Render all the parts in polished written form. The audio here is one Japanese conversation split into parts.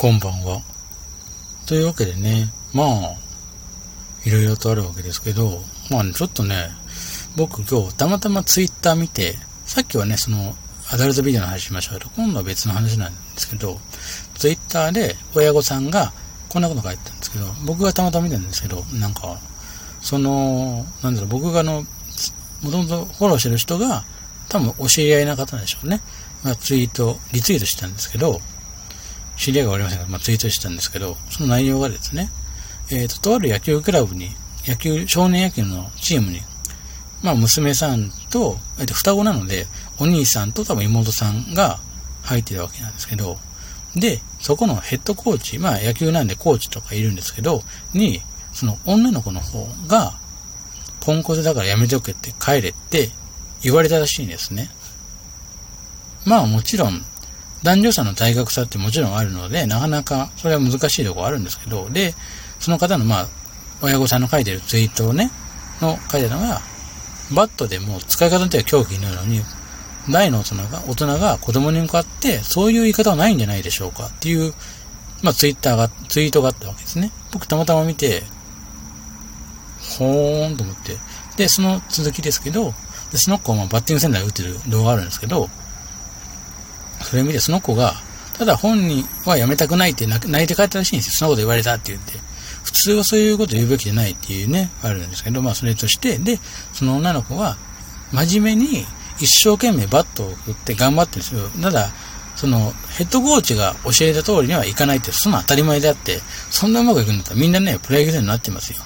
こんばんは。というわけでね、まあいろいろとあるわけですけど、まあちょっとね、僕今日たまたまツイッター見て、さっきはねそのアダルトビデオの話しましょうと、今度は別の話なんですけど、ツイッターで親御さんがこんなこと書いてたんですけど、僕がたまたま見たんですけど、なんかそのなんだろう、僕がもともとフォローしてる人が多分お知り合いな方でしょうね、まあ、リツイートしたんですけど、知り合いがおりませんが、ツイートしたんですけど、その内容がですね、とある野球クラブに、少年野球のチームに、まあ娘さんと、双子なので、お兄さんと多分妹さんが入ってるわけなんですけど、で、そこのヘッドコーチ、まあ野球なんでコーチとかいるんですけど、に、その女の子の方が、ポンコツだからやめておけって帰れって言われたらしいんですね。まあもちろん、男女差の体格差ってもちろんあるので、なかなかそれは難しいところあるんですけど、で、その方のまあ、親御さんの書いてるツイートをね、書いてたのが、バットでも使い方っては狂気になるのに、大の大人が子供に向かって、そういう言い方はないんじゃないでしょうかっていう、まあツイートがあったわけですね。僕たまたま見て、ほーんと思って。で、その続きですけど、その子はバッティングセンターで打ってる動画があるんですけど、それ見てその子が、ただ本人は辞めたくないって泣いて帰ったらしいんですよ。そんなこと言われたって言って。普通はそういうこと言うべきじゃないっていうね、あるんですけど、まあそれとして、で、その女の子は、真面目に一生懸命バットを振って頑張ってるんですよ。ただ、ヘッドコーチが教えた通りにはいかないって、そんな当たり前であって、そんなうまくいくんだったらみんなね、プロ野球選手になってますよ。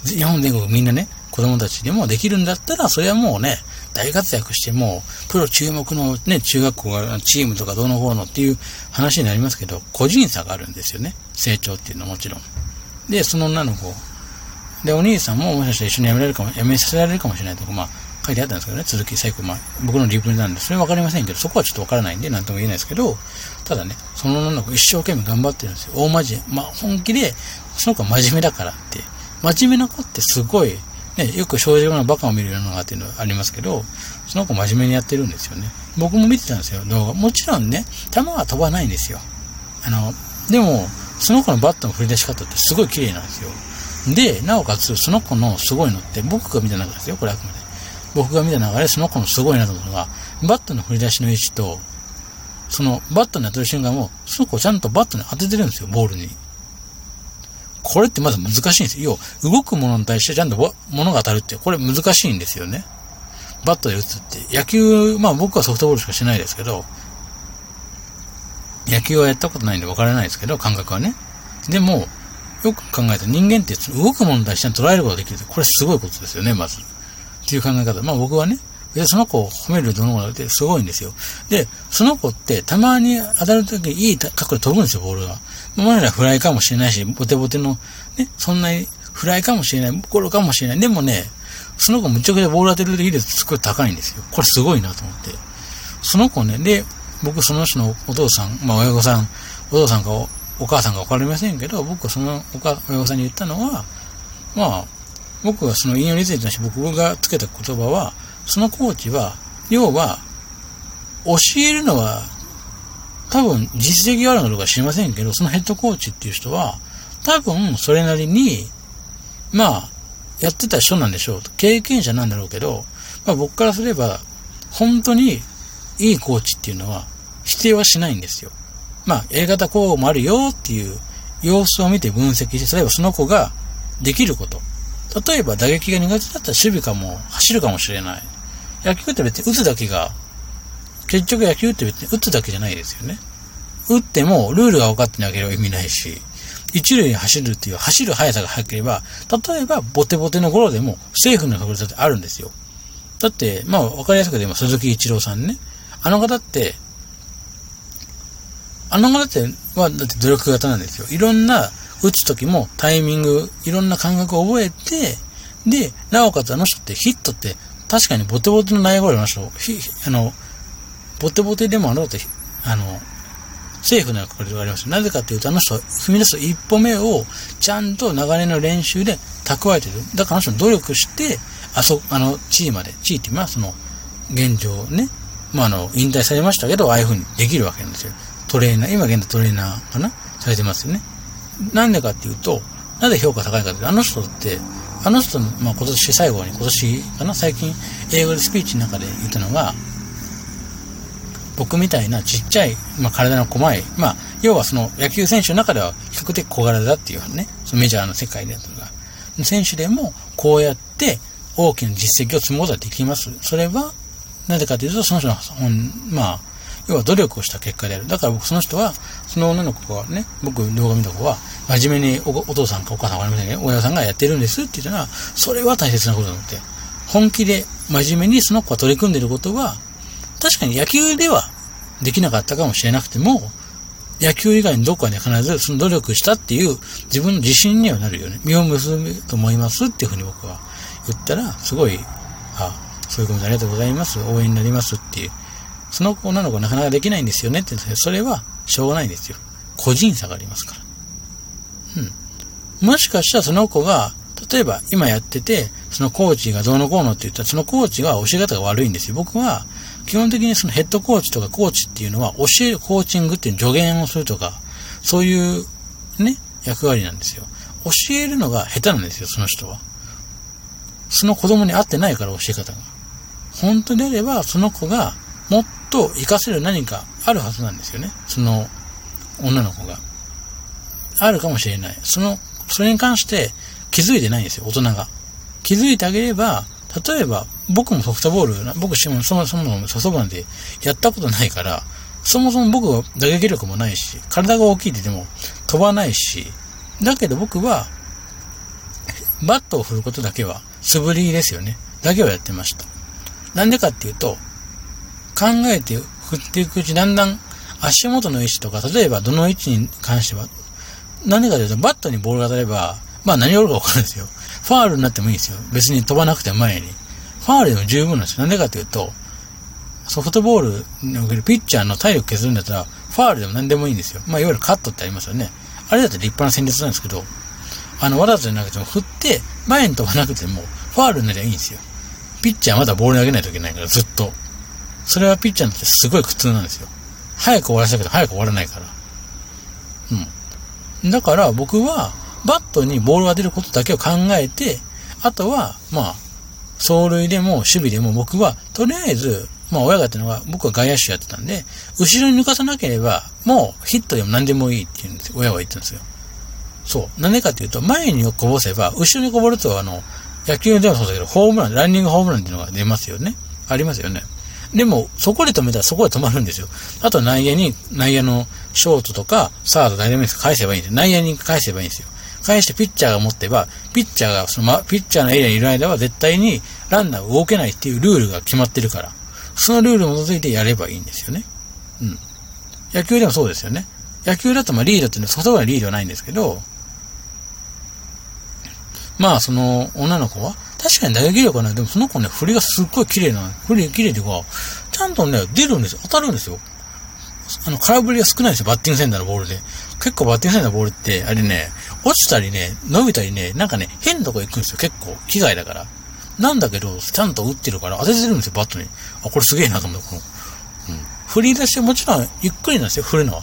うん。日本全国みんなね、子供たちでもできるんだったら、それはもうね、大活躍してもうプロ注目のね、中学校がチームとかどうのこうのっていう話になりますけど、個人差があるんですよね、成長っていうのはもちろん。で、その女の子で、お兄さんももしかしたら一緒に辞めさせられるかもしれないとか、まあ書いてあったんですけどね、続き最後、まあ僕のリプなんでそれは分かりませんけど、そこはちょっと分からないんで何とも言えないですけど、ただね、その女の子一生懸命頑張ってるんですよ。まあ本気で、その子は真面目だからって、真面目な子ってすごいね、よく少女のバカを見るようなのがっていうのがありますけど、その子真面目にやってるんですよね。僕も見てたんですよ、動画。もちろんね、球は飛ばないんですよ。でも、その子のバットの振り出し方ってすごい綺麗なんですよ。で、なおかつ、その子のすごいのって、僕が見た中ですよ、これあくまで。僕が見た中で、その子のすごいなと思うのが、バットの振り出しの位置と、そのバットに当てる瞬間も、その子ちゃんとバットに当ててるんですよ、ボールに。これってまず難しいんですよ。要は動くものに対してちゃんと物が当たるって、これ難しいんですよね。バットで打つって。野球、まあ僕はソフトボールしかしないですけど、野球はやったことないんで分からないですけど、感覚はね。でも、よく考えたら人間って動くものに対して捉えることができるって、これすごいことですよね、まず。っていう考え方。まあ僕はね、その子を褒める動画ってすごいんですよ。で、その子ってたまに当たるときいい角度飛ぶんですよ、ボールが。まだフライかもしれないし、ボテボテの、ね、そんなにフライかもしれない、ゴロかもしれない。でもね、その子むちゃくちゃボール当てるとき率すごい高いんですよ。これすごいなと思って。その子ね、で、僕その人のお父さん、まあ親御さん、お父さんかお母さんかわかりませんけど、僕その親御さんに言ったのは、まあ、僕がその引用についてのし、僕がつけた言葉は、そのコーチは、要は、教えるのは、多分実績があるのかどうか知りませんけど、そのヘッドコーチっていう人は、多分それなりに、まあ、やってた人なんでしょう。経験者なんだろうけど、まあ僕からすれば、本当にいいコーチっていうのは、否定はしないんですよ。まあ、A型こうもあるよっていう様子を見て分析して、例えばその子ができること。例えば打撃が苦手だったら守備かも、走るかもしれない。野球って別に打つだけが、結局野球って別に打つだけじゃないですよね。打ってもルールが分かってなければ意味ないし、一塁に走るっていう走る速さが速ければ、例えばボテボテのゴロでもセーフの確率ってあるんですよ。だって、まあ分かりやすく言えば鈴木一郎さんね。あの方って努力型なんですよ。いろんな打つ時もタイミング、いろんな感覚を覚えて、で、なおかつあの人ってヒットって、確かにボテボテの内野ゴロの人、ボテボテでもセーフなことがあります。なぜかというと、あの人は踏み出す一歩目を、ちゃんと長年の練習で蓄えてる。だからあの人努力して、地位まで、地位っていうのは、現状ね、まあ、引退されましたけど、ああいうふうにできるわけなんですよ。トレーナー、今現在トレーナーかなされてますよね。なんでかっていうと、なぜ評価高いかって、あの人の、まあ、今年最後に、今年かな最近、英語でスピーチの中で言ったのが、僕みたいなちっちゃい、まあ、体の細い、まあ、要はその野球選手の中では比較的小柄だっていうね、そのメジャーの世界であったとか、選手でもこうやって大きな実績を積むことができます。それは、なぜかというと、その人のまあ、要は努力をした結果である。だから僕、その人は、その女の子がね、僕動画見た子は、真面目に お父さんかお母さんかわかりませんけど、親さんがやってるんですって言ったら、それは大切なことだと思って、本気で真面目にその子が取り組んでいることは、確かに野球ではできなかったかもしれなくても、野球以外のどこかで必ずその努力したっていう自分の自信にはなるよね。身を結ぶと思いますっていうふうに僕は言ったら、すごい、そういうことありがとうございます。応援になりますっていう。その女の子はなかなかできないんですよねって言うんですけど、それはしょうがないんですよ。個人差がありますから。うん。もしかしたらその子が、例えば今やってて、そのコーチがどうのこうのって言ったら、そのコーチが教え方が悪いんですよ。僕は、基本的にそのヘッドコーチとかコーチっていうのは教えるコーチングっていう助言をするとか、そういうね、役割なんですよ。教えるのが下手なんですよ、その人は。その子供に合ってないから教え方が。本当であれば、その子がもっと活かせる何かあるはずなんですよね。その女の子が。あるかもしれない。それに関して気づいてないんですよ、大人が。気づいてあげれば、例えば、僕もソフトボール、僕そもそもソフトボールなんてやったことないから、そもそも僕は打撃力もないし、体が大きいって言っても飛ばないし、だけど僕は、バットを振ることだけは、素振りですよね。だけはやってました。なんでかっていうと、考えて振っていくうち、だんだん足元の位置とか、例えばどの位置に関しては、なんでかというと、バットにボールが当たれば、まあ何よりか分かるんですよ。ファールになってもいいんですよ。別に飛ばなくても前に。ファールでも十分なんですよ。なんでかというと、ソフトボールにおけるピッチャーの体力削るんだったら、ファールでも何でもいいんですよ。まあいわゆるカットってありますよね。あれだって立派な戦術なんですけど、わざとじゃなくても振って、前に飛ばなくても、ファールになりゃいいんですよ。ピッチャーはまだボール投げないといけないから、ずっと。それはピッチャーにとってすごい苦痛なんですよ。早く終わらせたけど、早く終わらないから。うん。だから僕は、バットにボールが出ることだけを考えて、あとは、まあ、走塁でも守備でも僕は、とりあえず、まあ親がやったのが、僕は外野手やってたんで、後ろに抜かさなければ、もうヒットでも何でもいいっていうんですよ。親は言ってたんですよ。そう。なんでかっていうと、前にこぼせば、後ろにこぼると、野球でもそうだけど、ホームラン、ランニングホームランっていうのが出ますよね。ありますよね。でも、そこで止めたらそこで止まるんですよ。あと内野のショートとか、サード、誰でもいいです。返せばいいんですよ。内野に返せばいいんですよ。返してピッチャーが持ってば、ピッチャーのエリアにいる間は絶対にランナーが動けないっていうルールが決まってるから、そのルールに基づいてやればいいんですよね。うん。野球でもそうですよね。野球だとまあリードっていうのは、ソフトボールリードはないんですけど、まあその女の子は、確かに打撃力はない。でもその子ね、振りがすっごい綺麗でか、ちゃんとね、出るんですよ。当たるんですよ。空振りが少ないんですよ、バッティングセンターのボールで。結構バッティングセンターのボールって、あれね、落ちたりね、伸びたりね、なんかね、変なとこ行くんですよ、結構。機械だから。なんだけど、ちゃんと打ってるから、当ててるんですよ、バットに。あ、これすげえなと思って、振り出しもちろん、ゆっくりなんですよ、振るのは。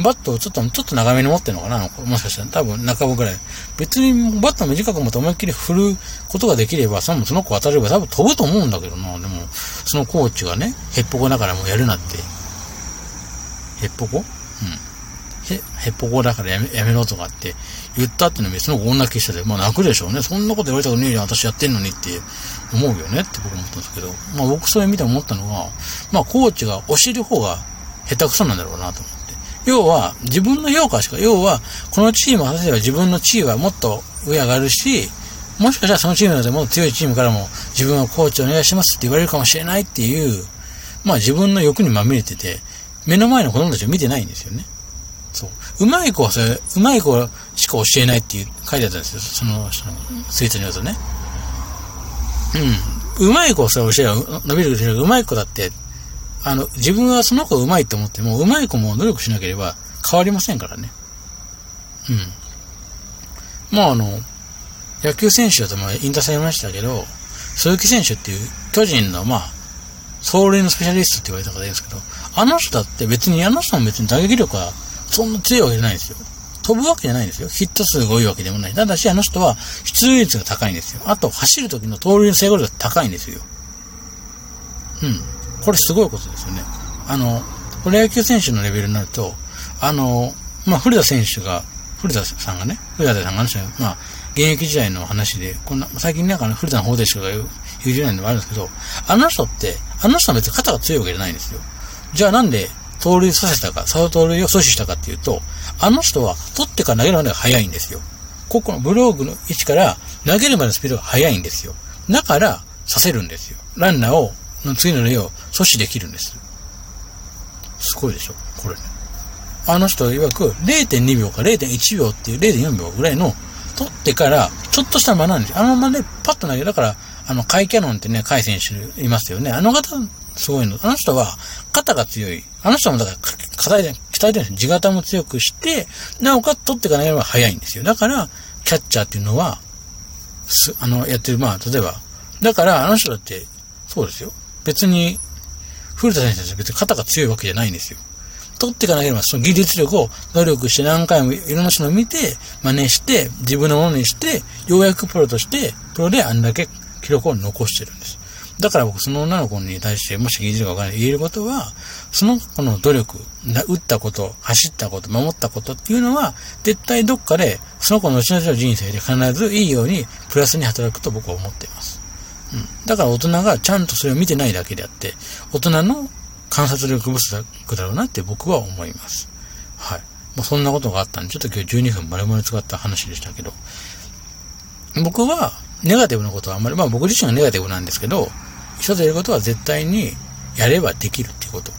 バットをちょっと長めに持ってるのかな、もしかしたら。多分、中分ぐらい。別に、バット短く持って思いっきり振ることができれば、その子当たれば多分飛ぶと思うんだけどな。でも、そのコーチがね、ヘッポコだからもうやるなって。ヘッポコ？うん。ヘッポコだからやめろとかって言ったってのに、その子女気質で、まあ泣くでしょうね。そんなこと言われたくねえよ、私やってんのにって思うよねって僕思ったんですけど、まあ僕それ見て思ったのが、まあコーチが教える方が下手くそなんだろうなと思って。要は、自分の評価しか、要は、このチームを果たせば自分の地位はもっと上上がるし、もしかしたらそのチームのでも強いチームからも自分はコーチお願いしますって言われるかもしれないっていう、まあ自分の欲にまみれてて、目の前の子供たちを見てないんですよね。そう。うまい子しか教えないっていう書いてあったんですよ。その人のツイートによるとね。うん。うまい子をそれ教えれば伸びるけど、うまい子だって、自分はその子がうまいと思っても、うまい子も努力しなければ変わりませんからね。うん。まあ野球選手だとまあ引退されましたけど、鈴木選手っていう巨人のまあ、走塁のスペシャリストって言われた方がいいんですけど、あの人だって別に、あの人も別に打撃力はそんな強いわけじゃないんですよ。飛ぶわけじゃないんですよ。ヒット数が多いわけでもない。ただし、あの人は出塁率が高いんですよ。あと、走る時の盗塁の成功率が高いんですよ。うん。これすごいことですよね。プロ野球選手のレベルになると、古田さんがね、まあ、現役時代の話で、最近なんか古田の方程式が言うじゃないのもあるんですけど、あの人は別に肩が強いわけじゃないんですよ。じゃあなんで、盗塁させたか、盗塁を阻止したかっていうと、あの人は取ってから投げるまでが早いんですよ。ここのブロークの位置から投げるまでのスピードが早いんですよ。だから、させるんですよ。ランナーを、次の例を阻止できるんです。すごいでしょ、これね。あの人は曰く 0.2 秒か 0.1 秒っていう 0.4 秒ぐらいの取ってから、ちょっとした間なんですよ。あの間でパッと投げる。だから、甲斐キャノンってね、甲斐選手いますよね。あの方、すごいの。あの人は肩が強い。あの人もだから、鍛えてるんですよ。地肩も強くして、なおかつ取っていかないのが早いんですよ。だから、キャッチャーっていうのは、やってる、まあ、例えば。だから、あの人だって、そうですよ。別に、古田選手は別に肩が強いわけじゃないんですよ。取っていかなければ、その技術力を努力して何回もいろんな人を見て、真似して、自分のものにして、ようやくプロとして、プロであんだけ記録を残してるんです。だから僕、その女の子に対して、もし技術がわからない、言えることは、その子の努力、打ったこと、走ったこと、守ったことっていうのは、絶対どっかで、その子の後々の人生で必ずいいように、プラスに働くと僕は思っています。うん。だから大人がちゃんとそれを見てないだけであって、大人の観察力不足だろうなって僕は思います。はい。もうそんなことがあったんで、ちょっと今日12分丸々使った話でしたけど、僕は、ネガティブなことはあんまり、まあ僕自身がネガティブなんですけど、一つ言えることは絶対にやればできるっていうこと。